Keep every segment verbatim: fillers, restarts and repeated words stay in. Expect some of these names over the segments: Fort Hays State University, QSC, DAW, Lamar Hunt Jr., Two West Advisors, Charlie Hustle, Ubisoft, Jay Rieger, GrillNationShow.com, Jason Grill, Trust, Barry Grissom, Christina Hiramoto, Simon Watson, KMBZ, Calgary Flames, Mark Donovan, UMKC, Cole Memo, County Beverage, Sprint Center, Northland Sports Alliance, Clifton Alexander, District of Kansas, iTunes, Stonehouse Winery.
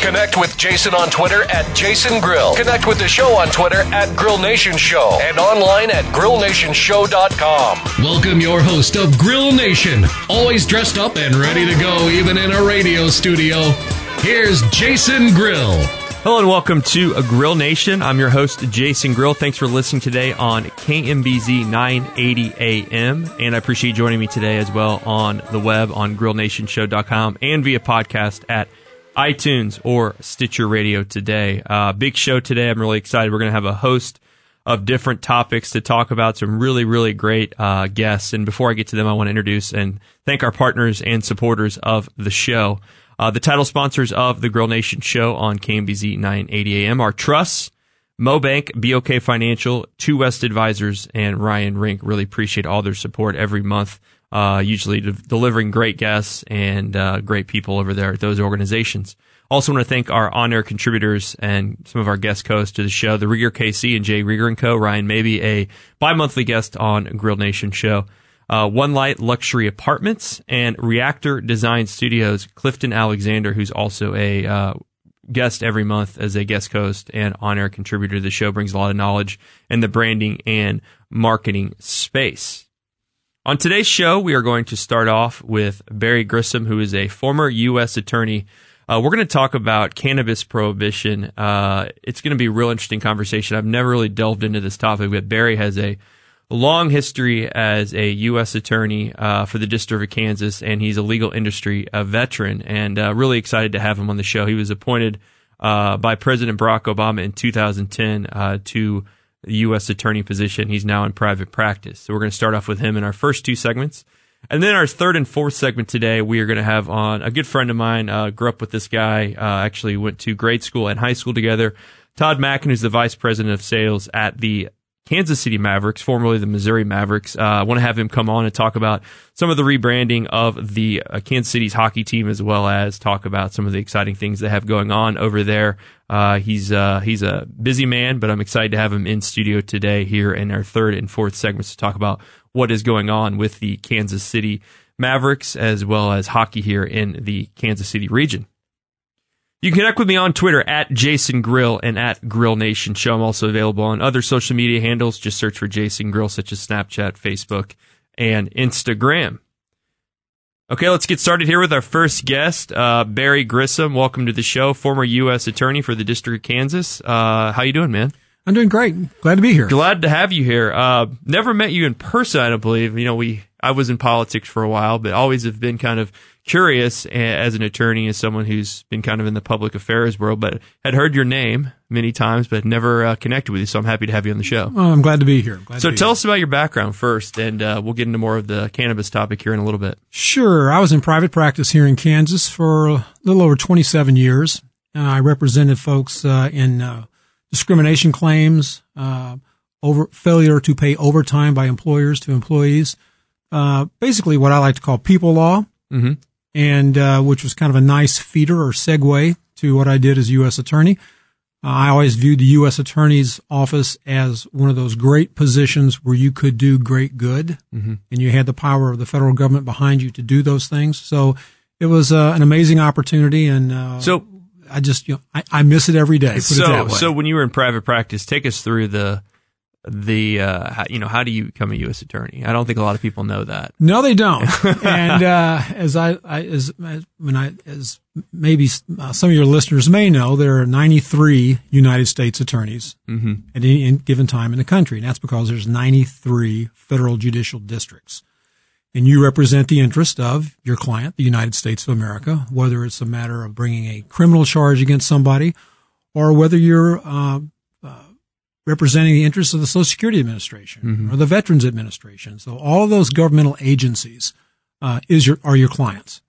Connect with Jason on Twitter at Jason Grill. Connect with the show on Twitter at Grill Nation Show and online at Grill Nation Show dot com. Welcome your host of Grill Nation, always dressed up and ready to go even in a radio studio. Here's Jason Grill. Hello and welcome to Grill Nation. I'm your host, Jason Grill. Thanks for listening today on K M B Z nine eighty A M. And I appreciate you joining me today as well on the web on Grill Nation Show dot com and via podcast at iTunes or Stitcher Radio today. Uh, big show today. I'm really excited. We're going to have a host of different topics to talk about, some really, really great uh, guests. And before I get to them, I want to introduce and thank our partners and supporters of the show. Uh, the title sponsors of the Grill Nation Show on K M B Z nine eighty A M are Trust, MoBank, B O K Financial, Two West Advisors, and Ryan Rink. Really appreciate all their support every month, uh, usually de- delivering great guests and uh, great people over there at those organizations. Also want to thank our on-air contributors and some of our guest hosts to the show, the Rieger K C and Jay Rieger and Co. Ryan Mabey, a bi-monthly guest on Grill Nation Show. Uh, One Light Luxury Apartments, and Reactor Design Studios, Clifton Alexander, who's also a uh, guest every month as a guest host and on-air contributor to the show, brings a lot of knowledge in the branding and marketing space. On today's show, we are going to start off with Barry Grissom, who is a former U S attorney. Uh, we're going to talk about cannabis prohibition. Uh, it's going to be a real interesting conversation. I've never really delved into this topic, but Barry has a long history as a U S attorney uh, for the District of Kansas, and he's a legal industry a veteran, and uh, really excited to have him on the show. He was appointed uh, by President Barack Obama in two thousand ten uh, to the U S attorney position. He's now in private practice. So we're going to start off with him in our first two segments. And then our third and fourth segment today, we are going to have on a good friend of mine, uh, grew up with this guy, uh, actually went to grade school and high school together, Todd Mackin, who's the vice president of sales at the Kansas City Mavericks, formerly the Missouri Mavericks. Uh, I want to have him come on and talk about some of the rebranding of the uh, Kansas City's hockey team, as well as talk about some of the exciting things they have going on over there. Uh, he's, uh, he's a busy man, but I'm excited to have him in studio today here in our third and fourth segments to talk about what is going on with the Kansas City Mavericks, as well as hockey here in the Kansas City region. You can connect with me on Twitter at Jason Grill and at Grill Nation Show. I'm also available on other social media handles. Just search for Jason Grill, such as Snapchat, Facebook, and Instagram. Okay, let's get started here with our first guest, uh, Barry Grissom. Welcome to the show, former U S attorney for the District of Kansas. Uh, how you doing, man? I'm doing great. Glad to be here. Glad to have you here. Uh, never met you in person, I don't believe. You know, we I was in politics for a while, but always have been kind of curious as an attorney, as someone who's been kind of in the public affairs world, but had heard your name many times, but never uh, connected with you. So I'm happy to have you on the show. Well, I'm glad to be here. Glad so to tell here. us about your background first, and uh, we'll get into more of the cannabis topic here in a little bit. Sure. I was in private practice here in Kansas for a little over twenty-seven years. Uh, I represented folks uh, in uh, discrimination claims, uh, over failure to pay overtime by employers to employees, uh, basically what I like to call people law. Mm-hmm. And uh, which was kind of a nice feeder or segue to what I did as U S attorney. Uh, I always viewed the U S attorney's office as one of those great positions where you could do great good, mm-hmm. and you had the power of the federal government behind you to do those things. So it was uh, an amazing opportunity, and uh, so I just you know I, I miss it every day. Put so it that way. So when you were in private practice, take us through the. The uh, you know, how do you become a U S attorney? I don't think a lot of people know that. No, they don't. and uh, as I, I as, as when I as maybe uh, some of your listeners may know, there are ninety-three United States attorneys mm-hmm. at any, any given time in the country, and that's because there's ninety-three federal judicial districts, and you represent the interest of your client, the United States of America, whether it's a matter of bringing a criminal charge against somebody, or whether you're uh, representing the interests of the Social Security Administration mm-hmm. or the Veterans Administration. So all of those governmental agencies uh, is your are your clients.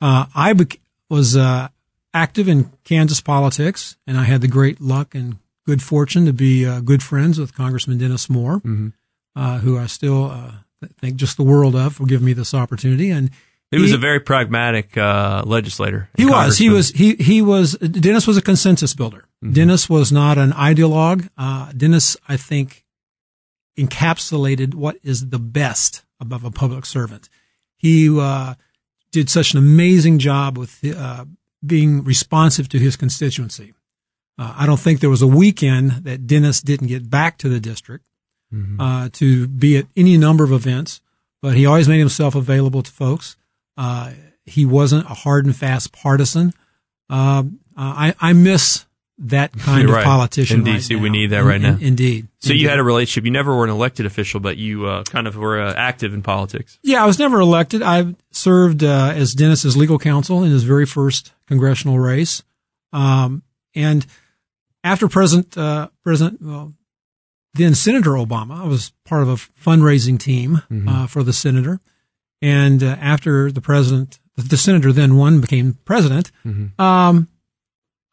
Uh, I bec- was uh, active in Kansas politics, and I had the great luck and good fortune to be uh, good friends with Congressman Dennis Moore, mm-hmm. uh, who I still uh, think just the world of for giving me this opportunity. And he, he was a very pragmatic uh, legislator. He was. He was. He he was. Dennis was a consensus builder. Mm-hmm. Dennis was not an ideologue. Uh, Dennis, I think, encapsulated what is the best of a public servant. He uh, did such an amazing job with uh, being responsive to his constituency. Uh, I don't think there was a weekend that Dennis didn't get back to the district mm-hmm. uh, to be at any number of events, but he always made himself available to folks. Uh, he wasn't a hard and fast partisan. Uh, I, I miss that kind You're of right. politician. In D C, right we need that in, right now. In, indeed. So indeed. You had a relationship. You never were an elected official, but you uh, kind of were uh, active in politics. Yeah, I was never elected. I served uh, as Dennis's legal counsel in his very first congressional race, um, and after President uh, President well, then Senator Obama, I was part of a fundraising team mm-hmm. uh, for the senator. And uh, after the president, the senator then won, became president. Mm-hmm. Um,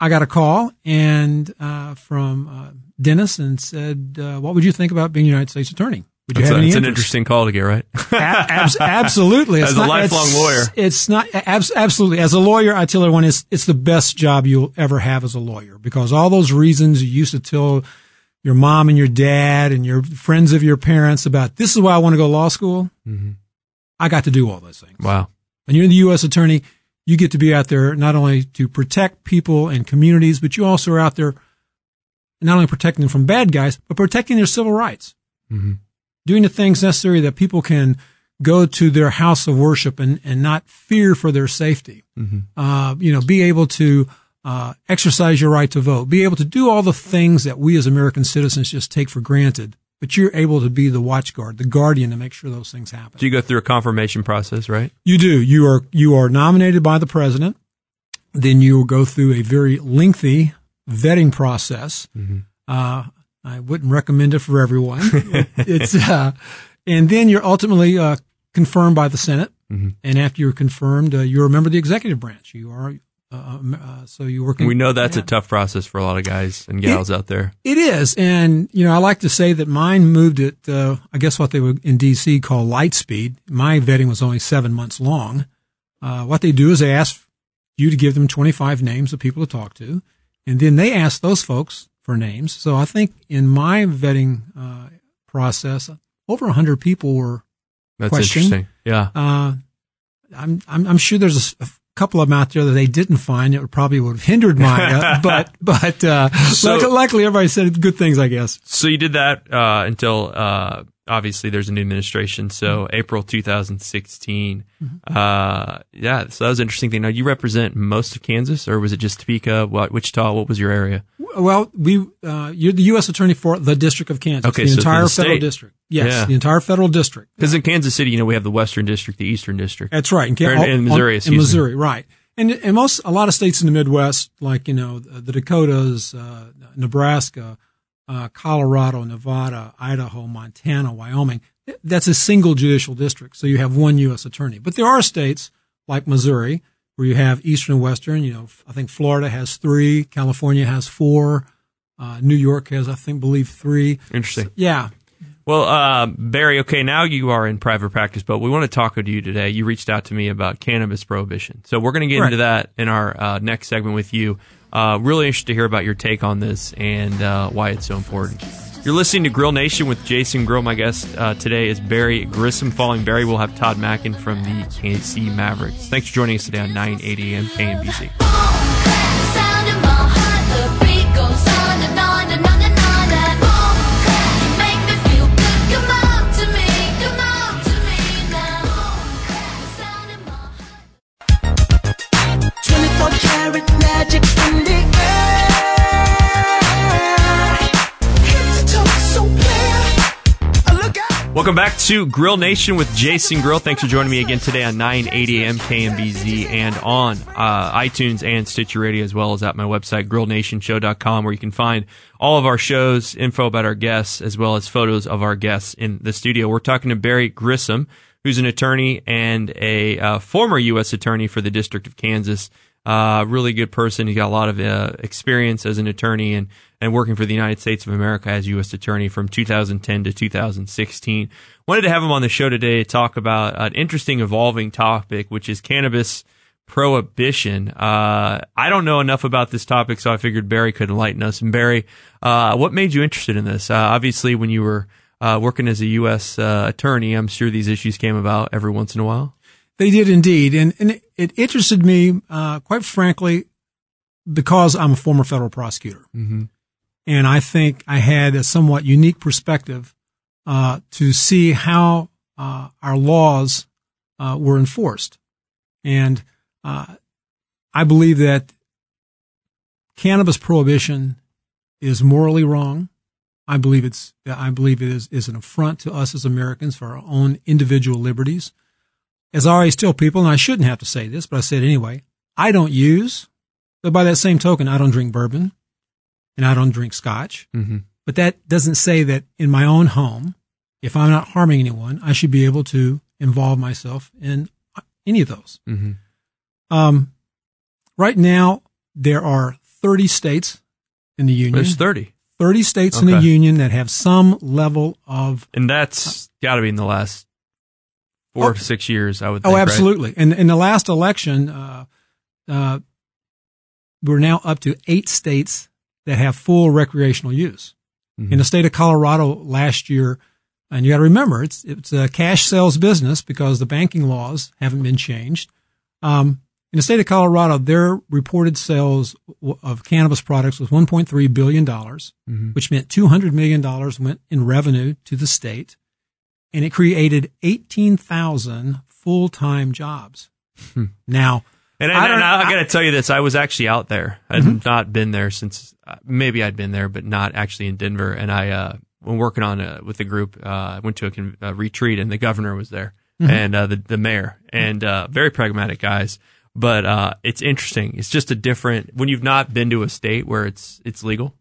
I got a call and uh, from uh, Dennis and said, uh, "What would you think about being United States Attorney? Would you that's have a, any it's interest?" It's an interesting call to get, right? ab- absolutely, as it's a not, lifelong lawyer, it's not ab- absolutely as a lawyer. I tell everyone, it's it's the best job you'll ever have as a lawyer because all those reasons you used to tell your mom and your dad and your friends of your parents about this is why I want to go to law school. Mm-hmm. I got to do all those things. Wow. When you're the U S attorney, you get to be out there not only to protect people and communities, but you also are out there not only protecting them from bad guys, but protecting their civil rights. Mm-hmm. Doing the things necessary that people can go to their house of worship and, and not fear for their safety. Mm-hmm. Uh, you know, be able to uh, exercise your right to vote, be able to do all the things that we as American citizens just take for granted. But you're able to be the watchguard, the guardian to make sure those things happen. So you go through a confirmation process, right? You do. You are you are nominated by the president. Then you will go through a very lengthy vetting process. Mm-hmm. Uh, I wouldn't recommend it for everyone. it's uh, and then you're ultimately uh, confirmed by the Senate. Mm-hmm. And after you're confirmed, uh, you're a member of the executive branch. You are. Uh, uh, so you work. In, we know that's yeah. a tough process for a lot of guys and gals it, out there. It is, and you know, I like to say that mine moved at, uh, I guess, what they would in D C call light speed. My vetting was only seven months long. Uh, what they do is they ask you to give them twenty-five names of people to talk to, and then they ask those folks for names. So I think in my vetting uh, process, over one hundred people were that's questioned. Interesting. Yeah, uh, I'm, I'm I'm sure there's a. a couple of them out there that they didn't find. It would probably would have hindered mine, uh, but but uh, so, luckily, luckily everybody said good things, I guess. So you did that uh, until uh, obviously there's a new administration. So mm-hmm. April two thousand sixteen, mm-hmm. uh, yeah. So that was an interesting thing. Now you represent most of Kansas, or was it just Topeka, what, Wichita? What was your area? Well, we uh, you're the U S attorney for the District of Kansas, okay, the so entire the federal state. district. Yes, yeah. the entire federal district. Because in Kansas City, you know, we have the Western District, the Eastern District. That's right. In Can- in Missouri, excuse me. In Missouri, right. And and most a lot of states in the Midwest, like you know the Dakotas, uh, Nebraska, uh, Colorado, Nevada, Idaho, Montana, Wyoming. That's a single judicial district, so you have one U S attorney. But there are states like Missouri where you have Eastern and Western. You know, I think Florida has three, California has four, uh, New York has, I think, believe three. Interesting. So, yeah. Well, uh, Barry, okay, now you are in private practice, but we want to talk to you today. You reached out to me about cannabis prohibition. So we're going to get Correct. into that in our uh, next segment with you. Uh, really interested to hear about your take on this and uh, why it's so important. You're listening to Grill Nation with Jason Grill. My guest uh, today is Barry Grissom. Following Barry, we'll have Todd Mackin from the Kansas City Mavericks. Thanks for joining us today on nine eighty A M K M B Z. Welcome back to Grill Nation with Jason Grill. Thanks for joining me again today on nine eighty A M K M B Z and on uh, iTunes and Stitcher Radio, as well as at my website, Grill Nation Show dot com, where you can find all of our shows, info about our guests, as well as photos of our guests in the studio. We're talking to Barry Grissom, who's an attorney and a uh, former U S attorney for the District of Kansas. Uh, really good person. He's got a lot of uh, experience as an attorney and, and working for the United States of America as U S attorney from two thousand ten to two thousand sixteen. Wanted to have him on the show today to talk about an interesting evolving topic, which is cannabis prohibition. Uh, I don't know enough about this topic, so I figured Barry could enlighten us. And Barry, uh, what made you interested in this? Uh, obviously, when you were uh, working as a U S uh, attorney, I'm sure these issues came about every once in a while. They did indeed. And, and it interested me, uh, quite frankly, because I'm a former federal prosecutor. Mm-hmm. And I think I had a somewhat unique perspective, uh, to see how, uh, our laws, uh, were enforced. And, uh, I believe that cannabis prohibition is morally wrong. I believe it's, I believe it is, is an affront to us as Americans for our own individual liberties. As I always tell people, and I shouldn't have to say this, but I say it anyway, I don't use, but by that same token, I don't drink bourbon and I don't drink scotch. Mm-hmm. But that doesn't say that in my own home, if I'm not harming anyone, I should be able to involve myself in any of those. Mm-hmm. Um, right now, there are thirty states in the union. There's thirty. thirty states okay. in the union that have some level of. And that's uh, got to be in the last. Four or six years, I would think. Oh, absolutely. Right? And in the last election, uh, uh, we're now up to eight states that have full recreational use. Mm-hmm. In the state of Colorado last year, and you got to remember, it's it's a cash sales business because the banking laws haven't been changed. Um, in the state of Colorado, their reported sales of cannabis products was one point three billion dollars, mm-hmm. which meant two hundred million dollars went in revenue to the state. And it created eighteen thousand full-time jobs. Hmm. Now, and I, I, I, I got to tell you this. I was actually out there. I'd mm-hmm. not been there since uh, maybe I'd been there, but not actually in Denver. And I, uh, when working on a, with a group, I uh, went to a, con- a retreat, and the governor was there mm-hmm. and uh, the, the mayor and uh, very pragmatic guys. But uh, it's interesting. It's just a different when you've not been to a state where it's it's legal.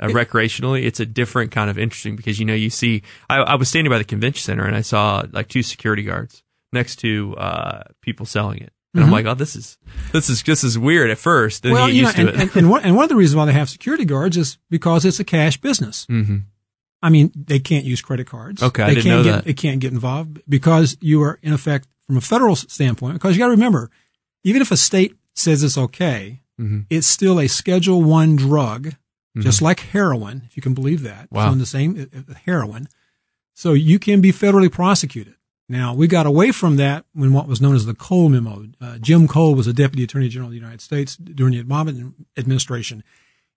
Uh, recreationally, it's a different kind of interesting because, you know, you see, I, I was standing by the convention center and I saw like two security guards next to uh, people selling it. And mm-hmm. I'm like, oh, this is this is this is weird at first. Then well, you used know, to and, it. And, and, one, and one of the reasons why they have security guards is because it's a cash business. Mm-hmm. I mean, they can't use credit cards. Okay, they I didn't can't know get, that. They can't get involved because you are, in effect, from a federal standpoint, because you got to remember, even if a state says it's okay, mm-hmm. it's still a Schedule One drug. Just mm-hmm. like heroin, if you can believe that. Wow. So in the same uh, heroin. So you can be federally prosecuted. Now, we got away from that when what was known as the Cole Memo. Uh, Jim Cole was a deputy attorney general of the United States during the Obama administration.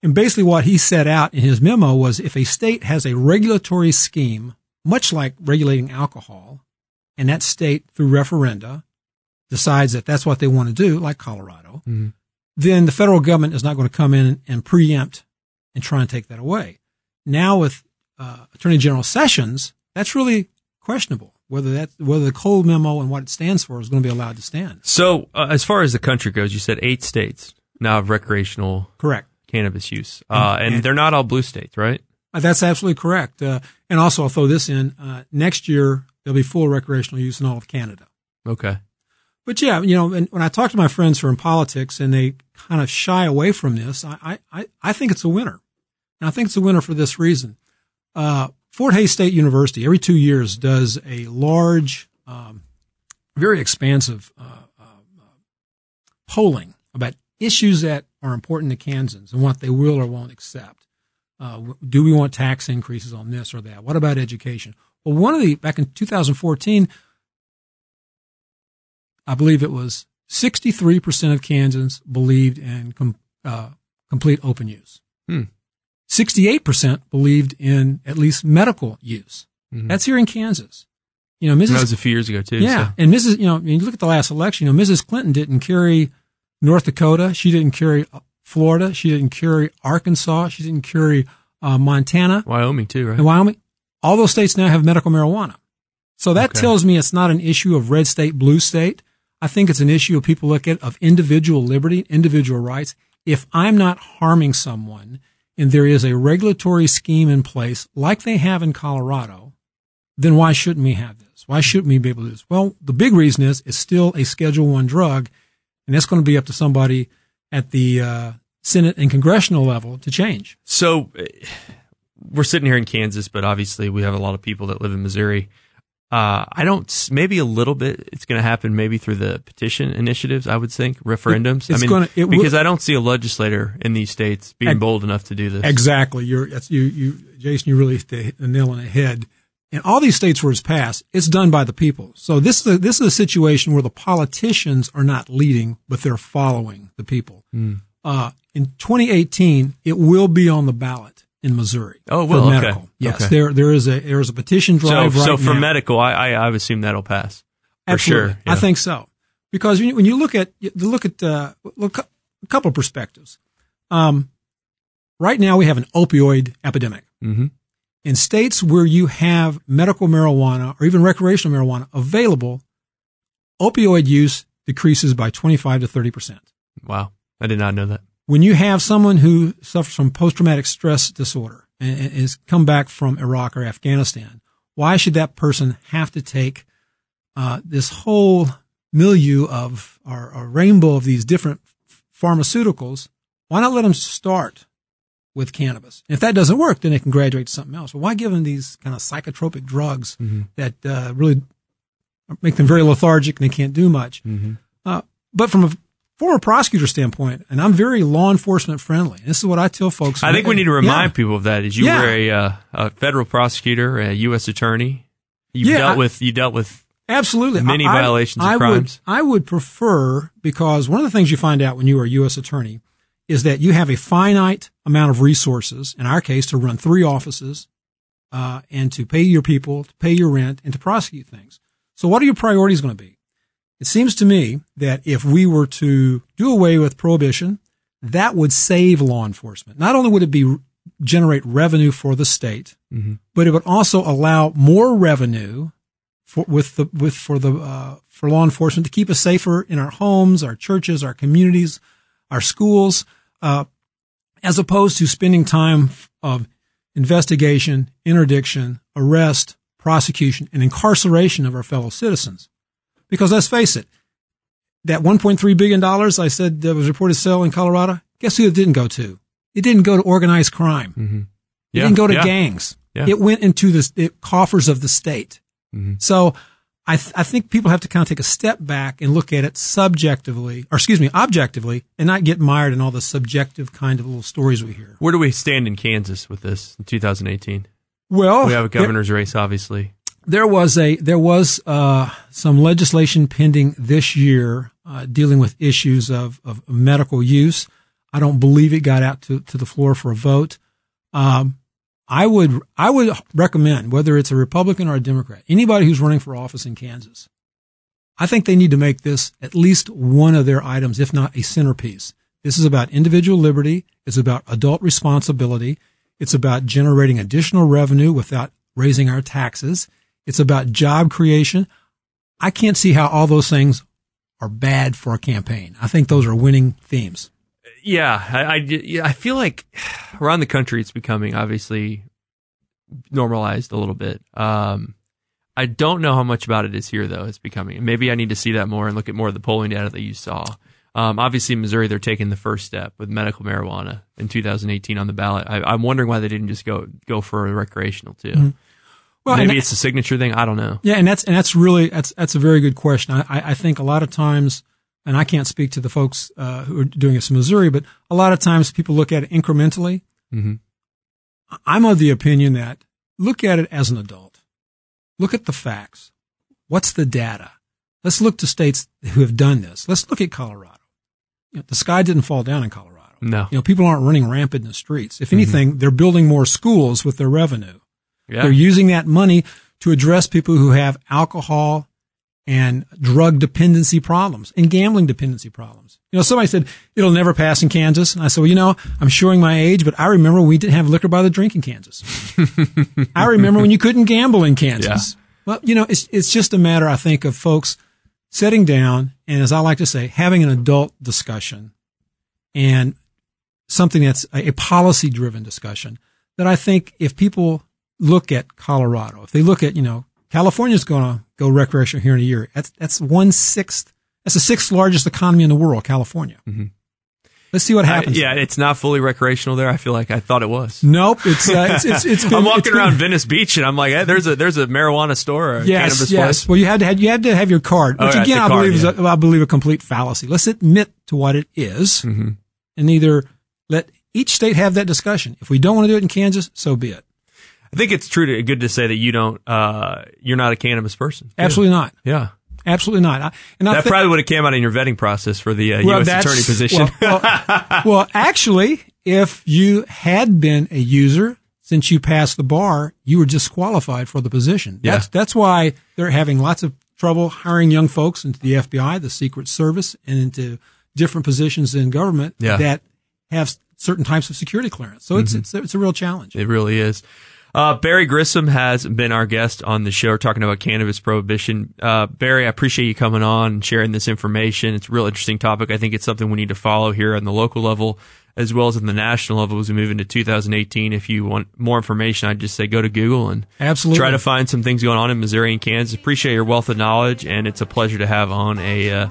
And basically what he set out in his memo was if a state has a regulatory scheme, much like regulating alcohol, and that state through referenda decides that that's what they want to do, like Colorado, mm-hmm. then the federal government is not going to come in and preempt and try and take that away. Now with uh, Attorney General Sessions, that's really questionable whether that whether the Cole Memo and what it stands for is going to be allowed to stand. So uh, as far as the country goes, you said eight states now have recreational correct cannabis use, uh, and, and, and they're not all blue states, right? That's absolutely correct. Uh, and also, I'll throw this in: uh, next year there'll be full recreational use in all of Canada. Okay. But yeah, you know, and when I talk to my friends who are in politics and they kind of shy away from this, I I I think it's a winner. And I think it's a winner for this reason. Uh, Fort Hays State University every two years does a large, um, very expansive uh, uh, polling about issues that are important to Kansans and what they will or won't accept. Uh, do we want tax increases on this or that? What about education? Well, one of the, back in two thousand fourteen, I believe it was sixty-three percent of Kansans believed in com- uh, complete open use. Hmm. sixty-eight percent believed in at least medical use. Mm-hmm. That's here in Kansas. You know, Missus And that was a few years ago too. Yeah. So. And Missus You know, when you look at the last election, you know, Missus Clinton didn't carry North Dakota. She didn't carry Florida. She didn't carry Arkansas. She didn't carry uh, Montana. Wyoming too, right? And Wyoming. All those states now have medical marijuana. So that okay. tells me it's not an issue of red state, blue state. I think it's an issue of people look at of individual liberty, individual rights. If I'm not harming someone, and there is a regulatory scheme in place like they have in Colorado, then why shouldn't we have this? Why shouldn't we be able to do this? Well, the big reason is it's still a Schedule One drug, and that's going to be up to somebody at the uh, Senate and congressional level to change. So we're sitting here in Kansas, but obviously we have a lot of people that live in Missouri. Uh, I don't, maybe a little bit, it's going to happen maybe through the petition initiatives, I would think, referendums. It's I mean, gonna, it because will, I don't see a legislator in these states being ex- bold enough to do this. Exactly. You're, you, you, Jason, you really hit the nail on the head. In all these states where it's passed, it's done by the people. So this is a, this is a situation where the politicians are not leading, but they're following the people. Mm. Uh, in twenty eighteen, it will be on the ballot. In Missouri. Oh, well, for medical. Okay. Yes, okay. There, there is a, there is a petition drive so, right now. So for now. medical, I, I, I assume that'll pass. For Absolutely. Sure. Yeah. I think so. Because when you, when you look at, you look at, uh, look, a couple of perspectives. Um, right now we have an opioid epidemic. Mm-hmm. In states where you have medical marijuana or even recreational marijuana available, opioid use decreases by twenty-five to thirty percent. Wow. I did not know that. When you have someone who suffers from post-traumatic stress disorder and has come back from Iraq or Afghanistan, why should that person have to take uh, this whole milieu of or, or rainbow of these different pharmaceuticals? Why not let them start with cannabis? And if that doesn't work, then they can graduate to something else. But why give them these kind of psychotropic drugs mm-hmm. that uh, really make them very lethargic and they can't do much? Mm-hmm. Uh, but from a Former prosecutor standpoint, and I'm very law enforcement friendly. This is what I tell folks. I think we need to remind yeah. people of that. Is you yeah. were a, uh, a federal prosecutor, a U S attorney. You yeah, dealt I, with you dealt with absolutely many I, violations I, of crimes. Would, I would prefer, because one of the things you find out when you are a U S attorney is that you have a finite amount of resources. In our case, to run three offices, uh, and to pay your people, to pay your rent, and to prosecute things. So, what are your priorities going to be? It seems to me that if we were to do away with prohibition, that would save law enforcement. Not only would it be generate revenue for the state, mm-hmm. but it would also allow more revenue for with the with for the uh, for law enforcement to keep us safer in our homes, our churches, our communities, our schools, uh, as opposed to spending time of investigation, interdiction, arrest, prosecution, and incarceration of our fellow citizens. Because let's face it, that one point three billion dollars I said that was reported sale in Colorado, guess who it didn't go to? It didn't go to organized crime. Mm-hmm. Yeah, it didn't go to yeah. gangs. Yeah. It went into the, the coffers of the state. Mm-hmm. So I, th- I think people have to kind of take a step back and look at it subjectively, or excuse me, objectively, and not get mired in all the subjective kind of little stories we hear. Where do we stand in Kansas with this in twenty eighteen? Well, we have a governor's there- race, obviously. There was a there was uh some legislation pending this year uh dealing with issues of of medical use. I don't believe it got out to to the floor for a vote. Um I would I would recommend, whether it's a Republican or a Democrat, anybody who's running for office in Kansas, I think they need to make this at least one of their items, if not a centerpiece. This is about individual liberty, it's about adult responsibility, it's about generating additional revenue without raising our taxes. It's about job creation. I can't see how all those things are bad for a campaign. I think those are winning themes. Yeah, I, I, I feel like around the country it's becoming obviously normalized a little bit. Um, I don't know how much about it is here, though, it's becoming. Maybe I need to see that more and look at more of the polling data that you saw. Um, obviously, in Missouri, they're taking the first step with medical marijuana in two thousand eighteen on the ballot. I, I'm wondering why they didn't just go, go for a recreational, too. Mm-hmm. Well, maybe it's a signature thing. I don't know. Yeah, and that's and that's really that's that's a very good question. I, I think a lot of times, and I can't speak to the folks uh, who are doing this in Missouri, but a lot of times people look at it incrementally. Mm-hmm. I'm of the opinion that look at it as an adult. Look at the facts. What's the data? Let's look to states who have done this. Let's look at Colorado. You know, the sky didn't fall down in Colorado. No, you know, people aren't running rampant in the streets. If anything, mm-hmm. they're building more schools with their revenue. Yeah. They're using that money to address people who have alcohol and drug dependency problems and gambling dependency problems. You know, somebody said, it'll never pass in Kansas. And I said, well, you know, I'm showing my age, but I remember we didn't have liquor by the drink in Kansas. I remember when you couldn't gamble in Kansas. Yeah. Well, you know, it's it's just a matter, I think, of folks sitting down and, as I like to say, having an adult discussion and something that's a, a policy-driven discussion that I think if people – look at Colorado. If they look at, you know, California's going to go recreational here in a year. That's, that's one sixth. That's the sixth largest economy in the world, California. Mm-hmm. Let's see what happens. I, yeah, it's not fully recreational there. I feel like I thought it was. Nope. It's uh, it's it's. it's been, I'm walking it's been, around Venice Beach and I'm like, hey, there's a there's a marijuana store. Or a yes, cannabis yes. Place. Well, you had to have, you had to have your card, which oh, again I card, believe yeah. is a, I believe a complete fallacy. Let's admit to what it is, mm-hmm. and either let each state have that discussion. If we don't want to do it in Kansas, so be it. I think it's true. To, good to say that you don't. Uh, you're not a cannabis person. Too. Absolutely not. Yeah. Absolutely not. I, and that I th- probably would have came out in your vetting process for the uh, well, U S attorney position. Well, well, well, actually, if you had been a user since you passed the bar, you were disqualified for the position. Yeah. That's, that's why they're having lots of trouble hiring young folks into the F B I, the Secret Service, and into different positions in government yeah. that have certain types of security clearance. So mm-hmm. it's, it's it's a real challenge. It really is. Uh, Barry Grissom has been our guest on the show. We're talking about cannabis prohibition. Uh, Barry, I appreciate you coming on and sharing this information. It's a real interesting topic. I think it's something we need to follow here on the local level as well as on the national level as we move into two thousand eighteen. If you want more information, I'd just say go to Google and Absolutely. Try to find some things going on in Missouri and Kansas. Appreciate your wealth of knowledge, and it's a pleasure to have on a uh,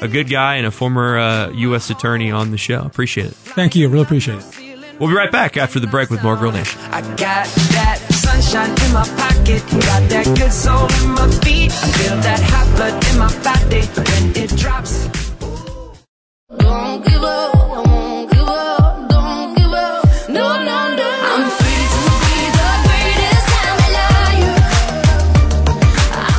a good guy and a former uh, U S attorney on the show. Appreciate it. Thank you. Really appreciate it. We'll be right back after the break with more Grill Nation. I got that sunshine in my pocket, got that good soul in my feet, I feel that hot blood in my body when it drops. Don't give up, I won't give up, don't give up, no, no, no. I'm free to be the greatest I'm alive.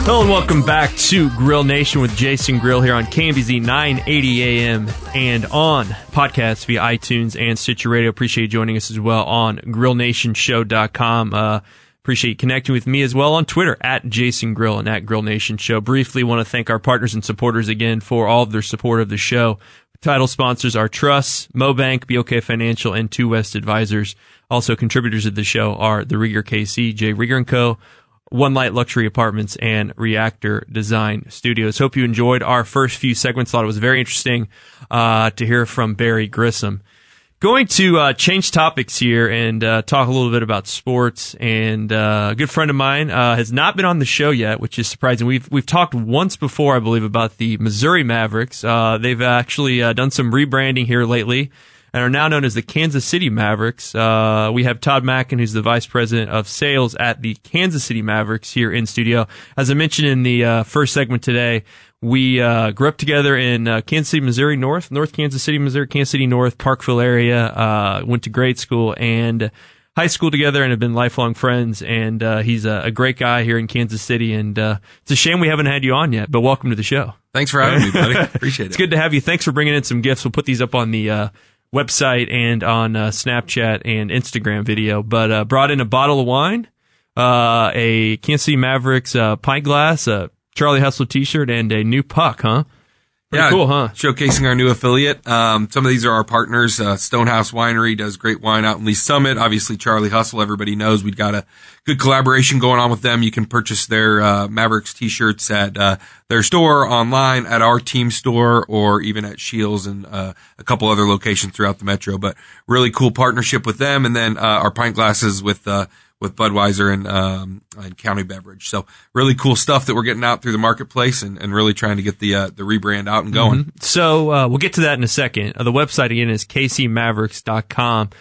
Hello and welcome back to Grill Nation with Jason Grill here on K M B Z nine eighty A M and on podcasts via iTunes and Stitcher Radio. Appreciate you joining us as well on Grill Nation Show dot com. Uh, appreciate you connecting with me as well on Twitter at Jason Grill and at Grill Nation Show. Briefly want to thank our partners and supporters again for all of their support of the show. Title sponsors are Trust, MoBank, B O K Financial, and Two West Advisors. Also contributors of the show are the Rieger K C, J. Rieger and Co., One Light Luxury Apartments, and Reactor Design Studios. Hope you enjoyed our first few segments. Thought it was very interesting uh, to hear from Barry Grissom. Going to uh, change topics here and uh, talk a little bit about sports. And uh, a good friend of mine uh, has not been on the show yet, which is surprising. We've we've talked once before, I believe, about the Missouri Mavericks. Uh, they've actually uh, done some rebranding here lately and are now known as the Kansas City Mavericks. Uh, we have Todd Mackin, who's the vice president of sales at the Kansas City Mavericks, here in studio. As I mentioned in the uh, first segment today, we uh, grew up together in uh, Kansas City, Missouri, North, North Kansas City, Missouri, Kansas City North, Parkville area, uh, went to grade school and high school together and have been lifelong friends. And uh, he's a, a great guy here in Kansas City. And uh, it's a shame we haven't had you on yet, but welcome to the show. Thanks for having me, buddy. Appreciate it. It's good to have you. Thanks for bringing in some gifts. We'll put these up on the uh, website and on uh, Snapchat and Instagram video, but uh, brought in a bottle of wine, uh, a Kansas City Mavericks uh, pint glass, a Charlie Hustle t-shirt, and a new puck, huh? Pretty yeah, cool, huh? Showcasing our new affiliate. Um, some of these are our partners. Uh, Stonehouse Winery does great wine out in Lee Summit. Obviously, Charlie Hustle, everybody knows. We've got a good collaboration going on with them. You can purchase their uh, Mavericks t-shirts at uh, their store, online, at our team store, or even at Shields and uh, a couple other locations throughout the metro. But really cool partnership with them. And then uh, our pint glasses with uh, with Budweiser and, um, and County Beverage. So really cool stuff that we're getting out through the marketplace and, and really trying to get the uh, the rebrand out and going. Mm-hmm. So uh, we'll get to that in a second. Uh, the website again is K C Mavericks dot com.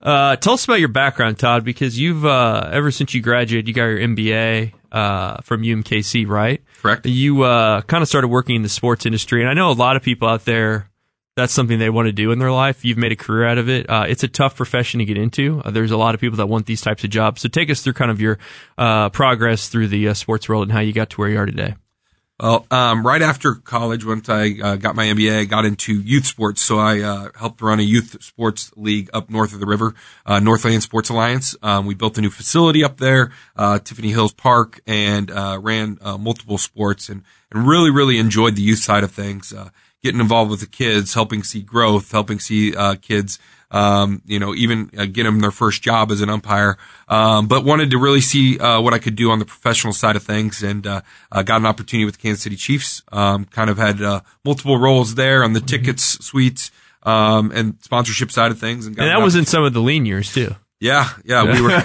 Uh, tell us about your background, Todd, because you've, uh, ever since you graduated, you got your M B A uh, from U M K C, right? Correct. You uh, kind of started working in the sports industry. And I know a lot of people out there, that's something they want to do in their life. You've made a career out of it. Uh, it's a tough profession to get into. Uh, there's a lot of people that want these types of jobs. So take us through kind of your uh, progress through the uh, sports world and how you got to where you are today. Well, um, right after college, once I uh, got my M B A, I got into youth sports. So I uh, helped run a youth sports league up north of the river, uh, Northland Sports Alliance. Um, we built a new facility up there, uh, Tiffany Hills Park, and uh, ran uh, multiple sports and, and really, really enjoyed the youth side of things. Uh, getting involved with the kids, helping see growth, helping see uh kids, um, you know, even uh, get them their first job as an umpire, um, but wanted to really see uh what I could do on the professional side of things, and uh, uh got an opportunity with the Kansas City Chiefs, um, kind of had uh, multiple roles there on the tickets, suites, um, and sponsorship side of things. And, got and that was in some of the lean years, too. Yeah, yeah, we were.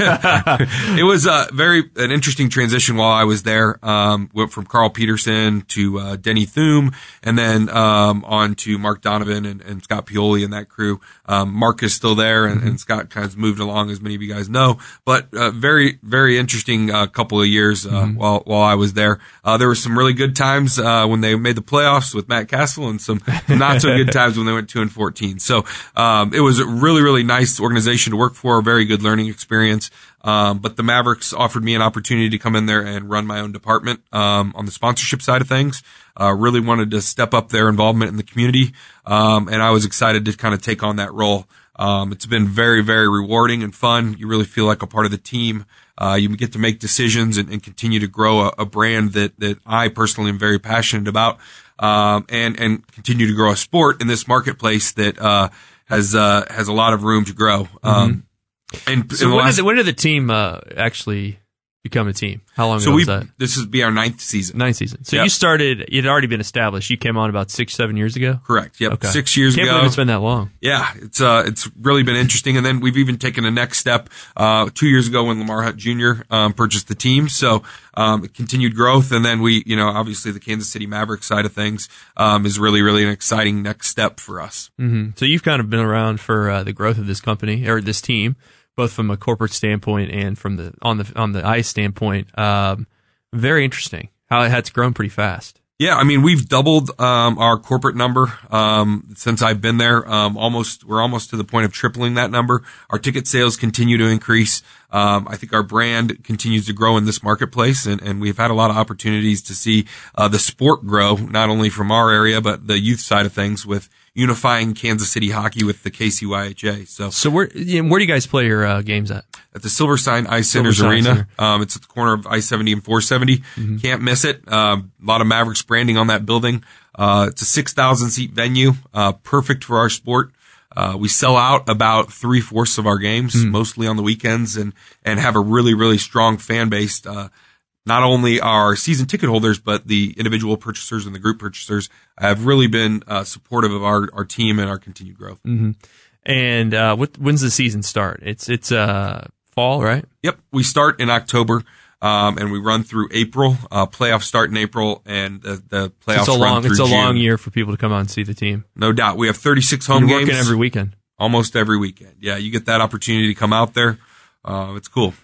It was a very an interesting transition while I was there. Um, went from Carl Peterson to uh, Denny Thum, and then um, on to Mark Donovan and, and Scott Pioli and that crew. Um, Mark is still there, and, and Scott kind of moved along, as many of you guys know. But uh, very, very interesting uh, couple of years uh, mm-hmm. while while I was there. Uh, there were some really good times uh, when they made the playoffs with Matt Castle, and some not so good times when they went two and fourteen. So um, it was a really, really nice organization to work for. Very good learning experience. Um, but the Mavericks offered me an opportunity to come in there and run my own department, um, on the sponsorship side of things. Uh, really wanted to step up their involvement in the community. Um, and I was excited to kind of take on that role. Um, it's been very, very rewarding and fun. You really feel like a part of the team. Uh, you get to make decisions and, and continue to grow a, a brand that, that I personally am very passionate about. Um, and, and continue to grow a sport in this marketplace that, uh, has, uh, has a lot of room to grow. Um, mm-hmm. And so when, last, is it, when did the team uh, actually become a team? How long so ago we, was that? This would be our ninth season. Ninth season. So yep. You started, it had already been established. You came on about six, seven years ago? Correct. Yep. Okay. Six years Can't ago. Can't believe it's been that long. Yeah. It's uh, it's really been interesting. And then we've even taken a next step uh, two years ago when Lamar Hunt Junior um, purchased the team. So um, continued growth. And then we, you know, obviously the Kansas City Mavericks side of things um, is really, really an exciting next step for us. Mm-hmm. So you've kind of been around for uh, the growth of this company or this team, both from a corporate standpoint and from the on the on the ice standpoint. Um, very interesting how it has grown pretty fast. Yeah, I mean we've doubled um, our corporate number um, since I've been there. Um, almost we're almost to the point of tripling that number. Our ticket sales continue to increase. Um, I think our brand continues to grow in this marketplace, and, and we've had a lot of opportunities to see uh, the sport grow, not only from our area but the youth side of things with unifying Kansas City hockey with the K C Y H A. So, so where you know, where do you guys play your uh, games at? At the Silver Sign Ice Centers Arena. Center. Um, it's at the corner of I seventy and four seventy. Mm-hmm. Can't miss it. Um, a lot of Mavericks branding on that building. Uh, it's a six thousand seat venue, uh, perfect for our sport. Uh, we sell out about three fourths of our games, mm. mostly on the weekends, and, and have a really, really strong fan base. Uh, not only our season ticket holders, but the individual purchasers and the group purchasers have really been uh, supportive of our, our team and our continued growth. Mm-hmm. And, uh, what, when's the season start? It's, it's, uh, fall, right? Yep. We start in October. Um, and we run through April. Uh, playoffs start in April, and the, the playoffs it's a long, run through It's a June. long year for people to come out and see the team. No doubt. We have thirty-six home You're games. Working every weekend. Almost every weekend. Yeah, you get that opportunity to come out there. Uh, it's cool.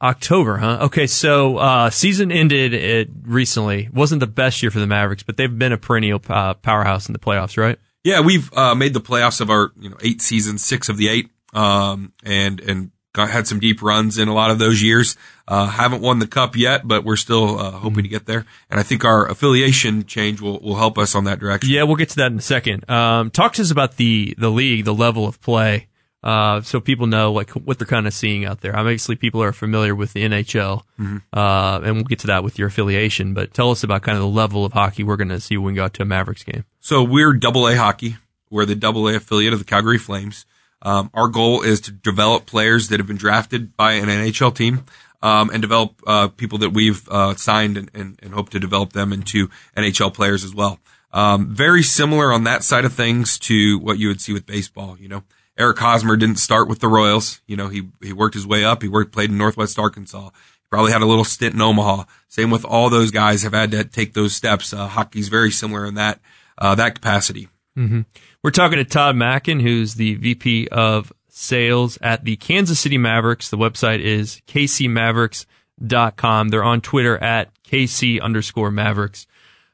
October, huh? Okay, so uh, season ended it recently. Wasn't the best year for the Mavericks, but they've been a perennial uh, powerhouse in the playoffs, right? Yeah, we've uh, made the playoffs of our you know eight seasons, six of the eight, um, and and. Got, had some deep runs in a lot of those years. Uh, haven't won the cup yet, but we're still uh, hoping to get there. And I think our affiliation change will, will help us on that direction. Yeah, we'll get to that in a second. Um, talk to us about the, the league, the level of play, uh, so people know like what they're kind of seeing out there. Obviously, people are familiar with the N H L, mm-hmm. uh, and we'll get to that with your affiliation. But tell us about kind of the level of hockey we're going to see when we go out to a Mavericks game. So we're Double A hockey. We're the Double A affiliate of the Calgary Flames. Um, our goal is to develop players that have been drafted by an N H L team, um, and develop, uh, people that we've, uh, signed and, and, and hope to develop them into N H L players as well. Um, very similar on that side of things to what you would see with baseball. You know, Eric Hosmer didn't start with the Royals. You know, he, he worked his way up. He worked, played in Northwest Arkansas. Probably had a little stint in Omaha. Same with all those guys have had to take those steps. Uh, hockey's very similar in that, uh, that capacity. Mm-hmm. We're talking to Todd Mackin, who's the V P of Sales at the Kansas City Mavericks. The website is K C Mavericks dot com. They're on Twitter at K C underscore Mavericks.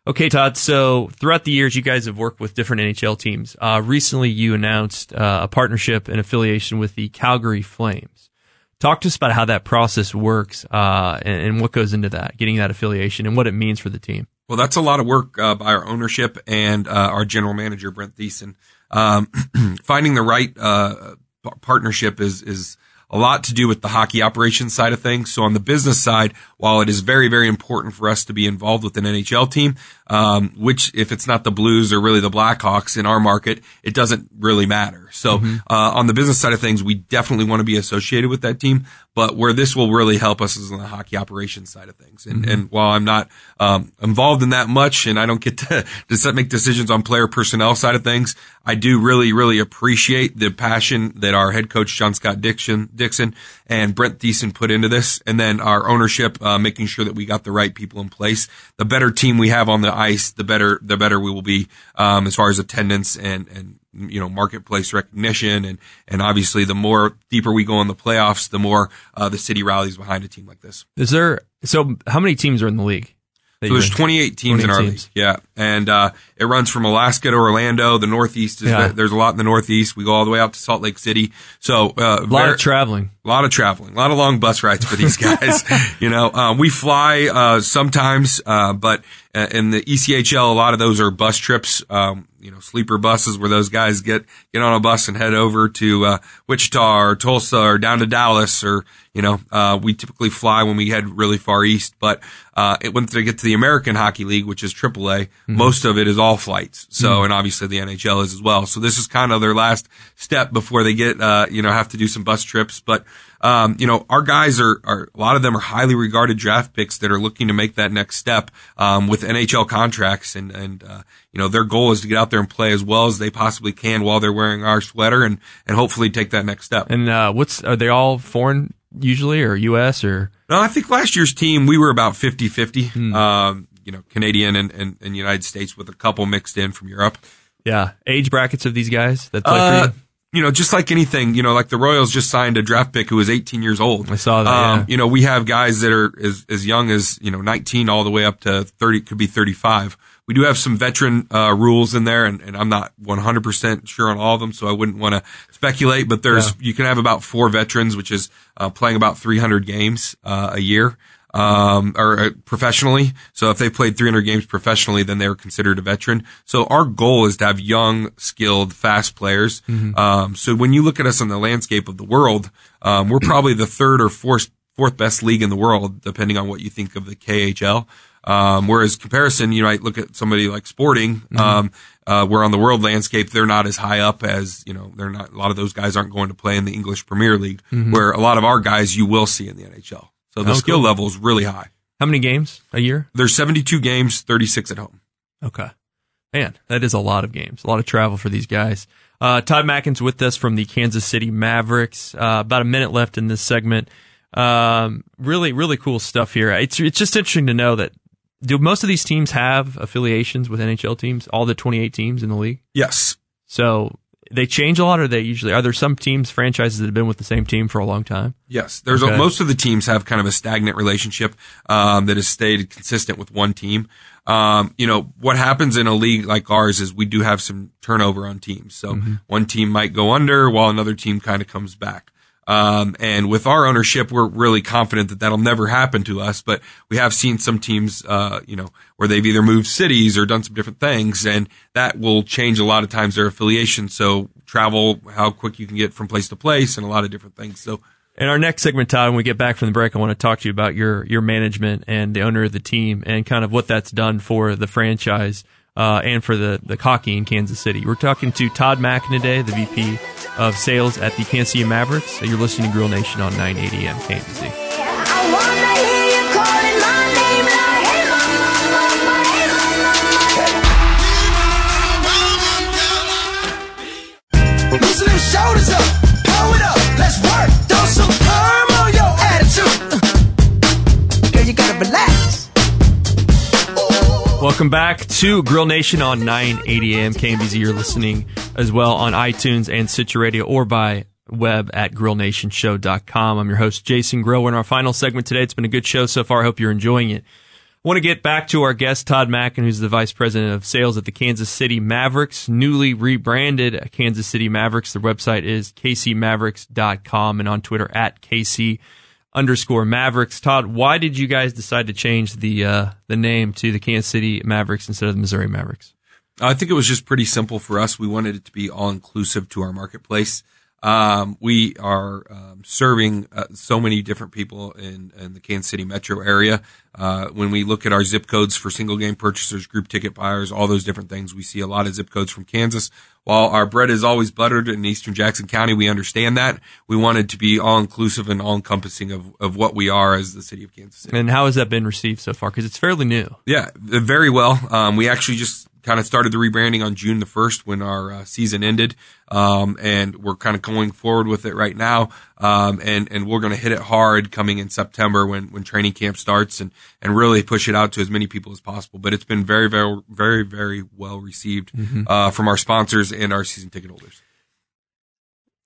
Okay, Todd, so throughout the years, you guys have worked with different N H L teams. Uh, recently, you announced uh, a partnership and affiliation with the Calgary Flames. Talk to us about how that process works uh, and, and what goes into that, getting that affiliation and what it means for the team. Well, that's a lot of work uh, by our ownership and uh, our general manager, Brent Thiessen. Um, finding the right uh, p- partnership is is a lot to do with the hockey operations side of things. So on the business side, while it is very, very important for us to be involved with an N H L team, um, which if it's not the Blues or really the Blackhawks in our market, it doesn't really matter. So mm-hmm. uh, on the business side of things, we definitely want to be associated with that team. But where this will really help us is on the hockey operations side of things. And, mm-hmm. and while I'm not um, involved in that much and I don't get to, to make decisions on player personnel side of things, I do really, really appreciate the passion that our head coach, John Scott Dixon, Dixon and Brent Thiessen put into this. And then our ownership, uh, making sure that we got the right people in place. The better team we have on the ice, the better, the better we will be, um, as far as attendance and, and, you know, marketplace recognition. And, and obviously the more deeper we go in the playoffs, the more, uh, the city rallies behind a team like this. Is there, so how many teams are in the league? So there's twenty-eight teams in our league. Yeah. And, uh, it runs from Alaska to Orlando. The Northeast is, yeah. there's a lot in the Northeast. We go all the way out to Salt Lake City. So, uh, a lot very, of traveling, a lot of traveling, a lot of long bus rides for these guys. you know, um, we fly, uh, sometimes, uh, but uh, in the E C H L, a lot of those are bus trips. Um, you know, sleeper buses where those guys get, get on a bus and head over to, uh, Wichita or Tulsa or down to Dallas or, you know, uh, we typically fly when we head really far east, but, uh, it, once they get to the American Hockey League, which is triple A, mm-hmm. most of it is all flights. So, mm-hmm. and obviously the N H L is as well. So this is kind of their last step before they get, uh, you know, have to do some bus trips. But, um, you know, our guys are, are, a lot of them are highly regarded draft picks that are looking to make that next step, um, with N H L contracts and, and, uh, you know, their goal is to get out there and play as well as they possibly can while they're wearing our sweater and, and hopefully take that next step. And, uh, what's, are they all foreign usually or U S or? No, I think last year's team, we were about fifty fifty, mm. um, you know, Canadian and, and, and United States with a couple mixed in from Europe. Yeah. Age brackets of these guys that play uh, for you? You know, just like anything, you know, like the Royals just signed a draft pick who was eighteen years old. I saw that. Um, yeah. You know, we have guys that are as, as young as, you know, nineteen all the way up to thirty, could be thirty-five. We do have some veteran, uh, rules in there and, and I'm not one hundred percent sure on all of them. So I wouldn't want to speculate, but there's, yeah. you can have about four veterans, which is, uh, playing about three hundred games, uh, a year, um, or uh, professionally. So if they played three hundred games professionally, then they were considered a veteran. So our goal is to have young, skilled, fast players. Mm-hmm. Um, so when you look at us on the landscape of the world, um, we're probably the third or fourth, fourth best league in the world, depending on what you think of the K H L. Um, whereas comparison, you know, I look at somebody like Sporting, um, mm-hmm. uh, where on the world landscape, they're not as high up as, you know, they're not, a lot of those guys aren't going to play in the English Premier League, mm-hmm. where a lot of our guys you will see in the N H L. So the oh, skill cool. level is really high. How many games a year? There's seventy-two games, thirty-six at home. Okay. Man, that is a lot of games, a lot of travel for these guys. Uh, Todd Mackin's with us from the Kansas City Mavericks. Uh, about a minute left in this segment. Um, really, really cool stuff here. It's, it's just interesting to know that. Do most of these teams have affiliations with N H L teams, all the twenty-eight teams in the league? Yes. So they change a lot, or they usually, are there some teams, franchises that have been with the same team for a long time? Yes. There's okay. a, most of the teams have kind of a stagnant relationship, um, that has stayed consistent with one team. Um, you know, what happens in a league like ours is we do have some turnover on teams. So mm-hmm. one team might go under while another team kind of comes back. Um, and with our ownership, we're really confident that that'll never happen to us, but we have seen some teams, uh, you know, where they've either moved cities or done some different things, and that will change a lot of times their affiliation. So travel, how quick you can get from place to place and a lot of different things. So in our next segment, Todd, when we get back from the break, I want to talk to you about your, your management and the owner of the team and kind of what that's done for the franchise. Uh, and for the, the hockey in Kansas City. We're talking to Todd Mackin today, the V P of Sales at the Kansas City Mavericks. You're listening to Grill Nation on nine eighty A M K M B Z. Welcome back to Grill Nation on nine eighty A M K M B Z. You're listening as well on iTunes and Stitcher Radio or by web at Grill Nation Show dot com. I'm your host, Jason Grill. We're in our final segment today. It's been a good show so far. I hope you're enjoying it. I want to get back to our guest, Todd Mackin, who's the Vice President of Sales at the Kansas City Mavericks, newly rebranded Kansas City Mavericks. Their website is K C Mavericks dot com and on Twitter at K C underscore Mavericks. Todd, why did you guys decide to change the uh, the name to the Kansas City Mavericks instead of the Missouri Mavericks? I think it was just pretty simple for us. We wanted it to be all inclusive to our marketplace. Um, we are um, serving uh, so many different people in, in the Kansas City metro area. Uh, when we look at our zip codes for single game purchasers, group ticket buyers, all those different things, we see a lot of zip codes from Kansas. While our bread is always buttered in Eastern Jackson County, we understand that. We wanted to be all-inclusive and all-encompassing of, of what we are as the city of Kansas City. And how has that been received so far? Because it's fairly new. Yeah, very well. Um, we actually just kind of started the rebranding on June the first when our uh, season ended. Um, and we're kind of going forward with it right now. Um, and, and we're going to hit it hard coming in September when, when training camp starts and, and really push it out to as many people as possible. But it's been very, very, very, very well received, mm-hmm. uh, from our sponsors and our season ticket holders.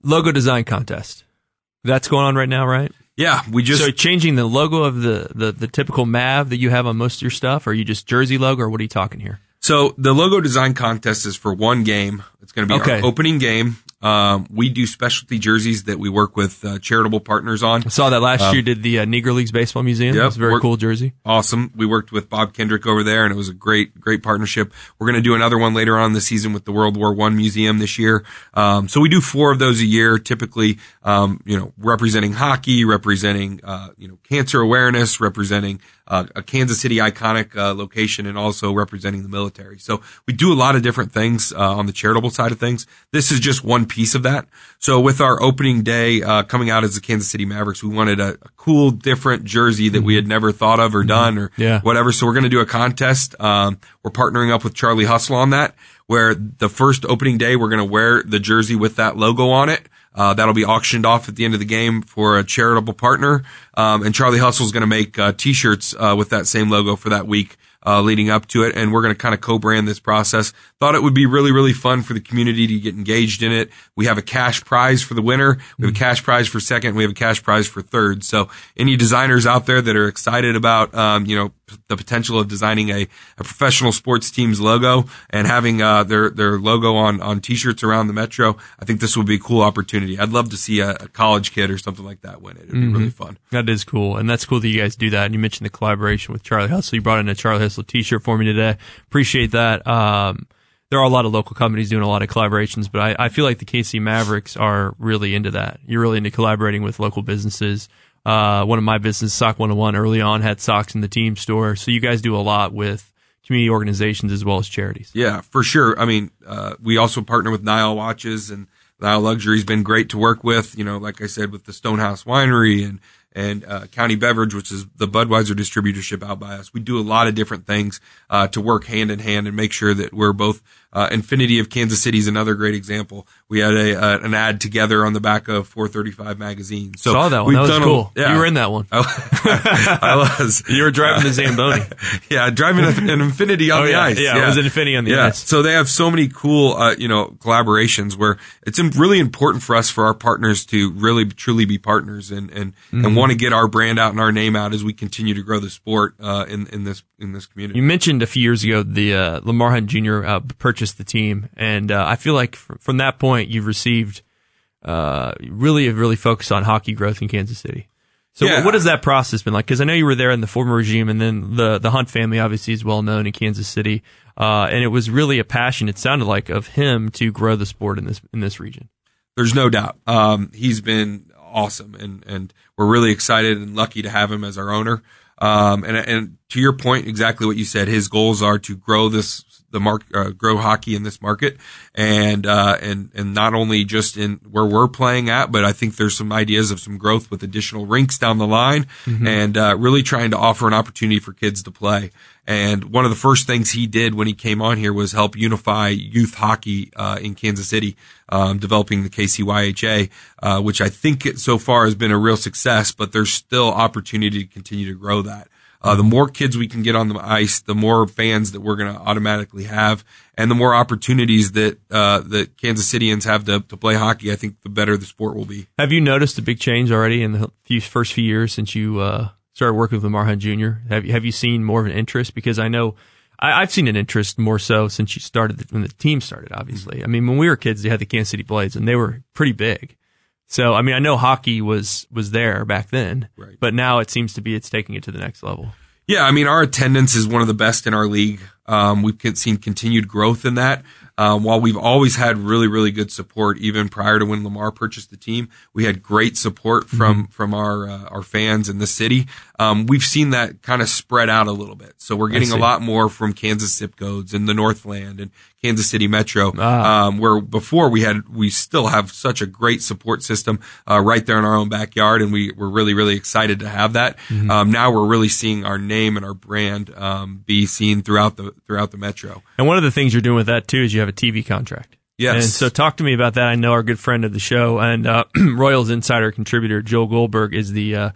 Logo design contest. That's going on right now, right? Yeah, we just. So changing the logo of the, the, the typical Mav that you have on most of your stuff, or are you just jersey logo, or what are you talking here? So the logo design contest is for one game. It's going to be okay. Our opening game. Um, we do specialty jerseys that we work with uh, charitable partners on. I saw that last um, year. Did the uh, Negro Leagues Baseball Museum? Yep, it was a very cool jersey. Awesome. We worked with Bob Kendrick over there, and it was a great, great partnership. We're going to do another one later on this season with the World War One Museum this year. Um, so we do four of those a year, typically. Um, you know, representing hockey, representing uh, you know, cancer awareness, representing uh, a Kansas City iconic uh, location, and also representing the military. So we do a lot of different things uh, on the charitable side of things. This is just one piece of that. So with our opening day uh, coming out as the Kansas City Mavericks, we wanted a, a cool, different jersey that we had never thought of or done or yeah. whatever. So we're going to do a contest. Um, we're partnering up with Charlie Hustle on that, where the first opening day, we're going to wear the jersey with that logo on it. Uh, that'll be auctioned off at the end of the game for a charitable partner. Um, and Charlie Hustle is going to make uh, T-shirts uh, with that same logo for that week uh leading up to it, and we're going to kind of co-brand this process. Thought it would be really, really fun for the community to get engaged in it. We have a cash prize for the winner. We have a cash prize for second. We have a cash prize for third. So any designers out there that are excited about, um, you know, p- the potential of designing a, a professional sports team's logo and having, uh, their, their logo on, on t-shirts around the metro, I think this would be a cool opportunity. I'd love to see a, a college kid or something like that win it. It'd mm-hmm. be really fun. That is cool. And that's cool that you guys do that. And you mentioned the collaboration with Charlie Hustle. You brought in a Charlie Hustle t-shirt for me today. Appreciate that. Um, there are a lot of local companies doing a lot of collaborations, but I, I feel like the K C Mavericks are really into that. You're really into collaborating with local businesses. Uh, one of my businesses, Sock one oh one, early on had socks in the team store. So you guys do a lot with community organizations as well as charities. Yeah, for sure. I mean, uh, we also partner with Nile Watches, and Nile Luxury's been great to work with, you know, like I said, with the Stonehouse Winery and and uh County Beverage, which is the Budweiser distributorship out by us. We do a lot of different things uh to work hand in hand and make sure that we're both uh Infinity of Kansas City is another great example. We had a uh, an ad together on the back of four thirty-five magazine. So saw that one. That was cool. A, yeah. You were in that one. I, I was. You were driving the Zamboni. yeah, driving an Infinity on oh, the yeah, ice. Yeah, yeah, it was an Infinity on the yeah. ice. So they have so many cool uh you know collaborations where it's really important for us, for our partners to really truly be partners and and mm-hmm. and want to get our brand out and our name out as we continue to grow the sport uh, in in this in this community. You mentioned a few years ago the uh, Lamar Hunt Junior Uh, purchased the team, and uh, I feel like fr- from that point you've received uh, really really focused on hockey growth in Kansas City. So yeah. what has that process been like? Because I know you were there in the former regime, and then the the Hunt family obviously is well known in Kansas City, uh, and it was really a passion. It sounded like of him to grow the sport in this in this region. There's no doubt. Um, he's been awesome, and and we're really excited and lucky to have him as our owner. Um, and and to your point, exactly what you said, his goals are to grow this the mark, uh, grow hockey in this market, and uh, and and not only just in where we're playing at, but I think there's some ideas of some growth with additional rinks down the line, mm-hmm. and uh, really trying to offer an opportunity for kids to play. And one of the first things he did when he came on here was help unify youth hockey uh in Kansas City, um developing the K C Y H A, uh which I think it so far has been a real success, but there's still opportunity to continue to grow that. Uh the more kids we can get on the ice, the more fans that we're going to automatically have, and the more opportunities that uh that Kansas Cityans have to, to play hockey, I think the better the sport will be. Have you noticed a big change already in the few, first few years since you uh started working with Lamar Hunt Junior? Have you, have you seen more of an interest? Because I know I, I've seen an interest more so since you started, the, when the team started, obviously. Mm-hmm. I mean, when we were kids, they had the Kansas City Blades, and they were pretty big. So, I mean, I know hockey was, was there back then, right. but now it seems to be it's taking it to the next level. Yeah, I mean, our attendance is one of the best in our league. Um, we've seen continued growth in that. Um, while we've always had really, really good support, even prior to when Lamar purchased the team, we had great support from, mm-hmm. from our, uh, our fans in the city. Um, we've seen that kind of spread out a little bit. So we're getting a lot more from Kansas zip codes and the Northland and Kansas City Metro, ah. um, where before we had, we still have such a great support system, uh, right there in our own backyard. And we were really, really excited to have that. Mm-hmm. Um, now we're really seeing our name and our brand, um, be seen throughout the, throughout the Metro. And one of the things you're doing with that too is you have a T V contract. Yes. And so talk to me about that. I know our good friend of the show and uh, Royals Insider contributor Joel Goldberg is the uh,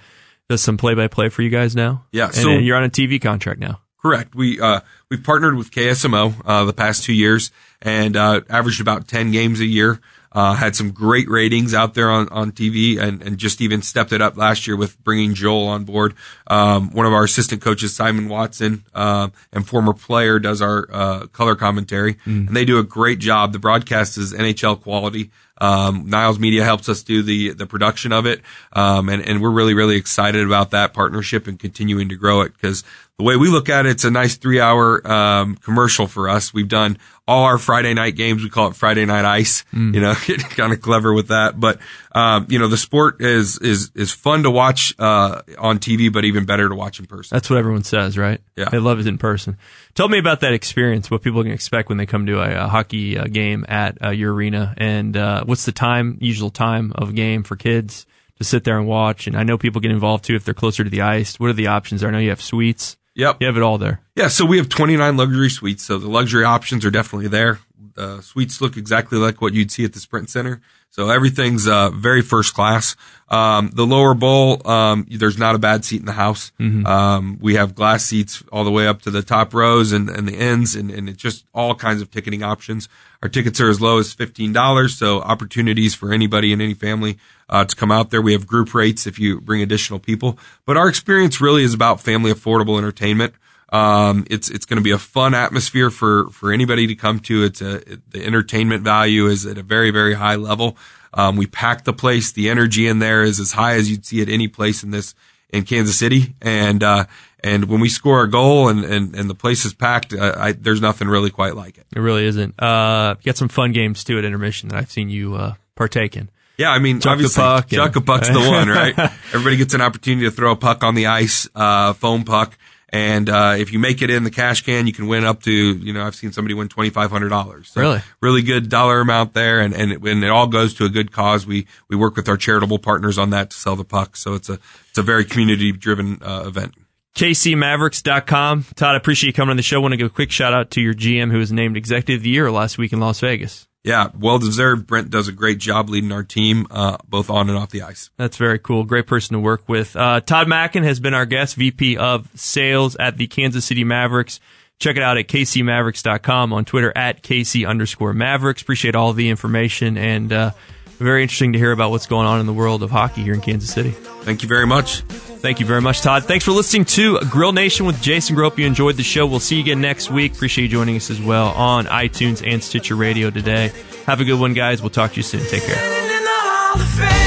does some play-by-play for you guys now. Yeah. And so uh, you're on a T V contract now. Correct. We uh, we partnered with K S M O uh, the past two years and uh, averaged about ten games a year. Uh, had some great ratings out there on, on T V and, and just even stepped it up last year with bringing Joel on board. Um, one of our assistant coaches, Simon Watson, uh, and former player, does our uh, color commentary. Mm. And they do a great job. The broadcast is N H L quality. Um, Niles Media helps us do the, the production of it. Um, and, and we're really, really excited about that partnership and continuing to grow it because the way we look at it, it's a nice three hour, um, commercial for us. We've done all our Friday night games. We call it Friday Night Ice, mm. you know, getting kind of clever with that. But, um, you know, the sport is, is, is fun to watch, uh, on T V, but even better to watch in person. That's what everyone says, right? Yeah. They love it in person. Tell me about that experience, what people can expect when they come to a, a hockey uh, game at uh, your arena and, uh, what's the time, usual time of game for kids to sit there and watch? And I know people get involved too if they're closer to the ice. What are the options there? I know you have suites. Yep. You have it all there. Yeah, so we have twenty-nine luxury suites, so the luxury options are definitely there. The uh, suites look exactly like what you'd see at the Sprint Center. So everything's uh, very first class. Um, the lower bowl, um, there's not a bad seat in the house. Mm-hmm. Um, we have glass seats all the way up to the top rows and, and the ends, and, and it's just all kinds of ticketing options. Our tickets are as low as fifteen dollars, so opportunities for anybody and any family uh, to come out there. We have group rates if you bring additional people. But our experience really is about family affordable entertainment. Um, it's, it's going to be a fun atmosphere for, for anybody to come to. It's a, it, the entertainment value is at a very, very high level. Um, we pack the place. The energy in there is as high as you'd see at any place in this, in Kansas City. And, uh, and when we score a goal and, and, and the place is packed, uh, I, there's nothing really quite like it. It really isn't. Uh, you got some fun games too at intermission that I've seen you, uh, partake in. Yeah, I mean, Chuck obviously, the puck, Chuck yeah. a puck's the one, right? Everybody gets an opportunity to throw a puck on the ice, uh, foam puck. And, uh, if you make it in the cash can, you can win up to, you know, I've seen somebody win twenty-five hundred dollars. So really? Really good dollar amount there. And, and it, and it all goes to a good cause. We, we work with our charitable partners on that to sell the puck. So it's a, it's a very community driven, uh, event. K C Mavericks dot com. Todd, I appreciate you coming on the show. I want to give a quick shout out to your G M who was named executive of the year last week in Las Vegas. Yeah, well deserved. Brent does a great job leading our team, uh, both on and off the ice. That's very cool. Great person to work with. Uh, Todd Mackin has been our guest, V P of Sales at the Kansas City Mavericks. Check it out at K C Mavericks dot com, on Twitter at K C underscore Mavericks. Appreciate all the information and, uh, very interesting to hear about what's going on in the world of hockey here in Kansas City. Thank you very much. Thank you very much, Todd. Thanks for listening to Grill Nation with Jason Grill. If you enjoyed the show, we'll see you again next week. Appreciate you joining us as well on iTunes and Stitcher Radio today. Have a good one, guys. We'll talk to you soon. Take care.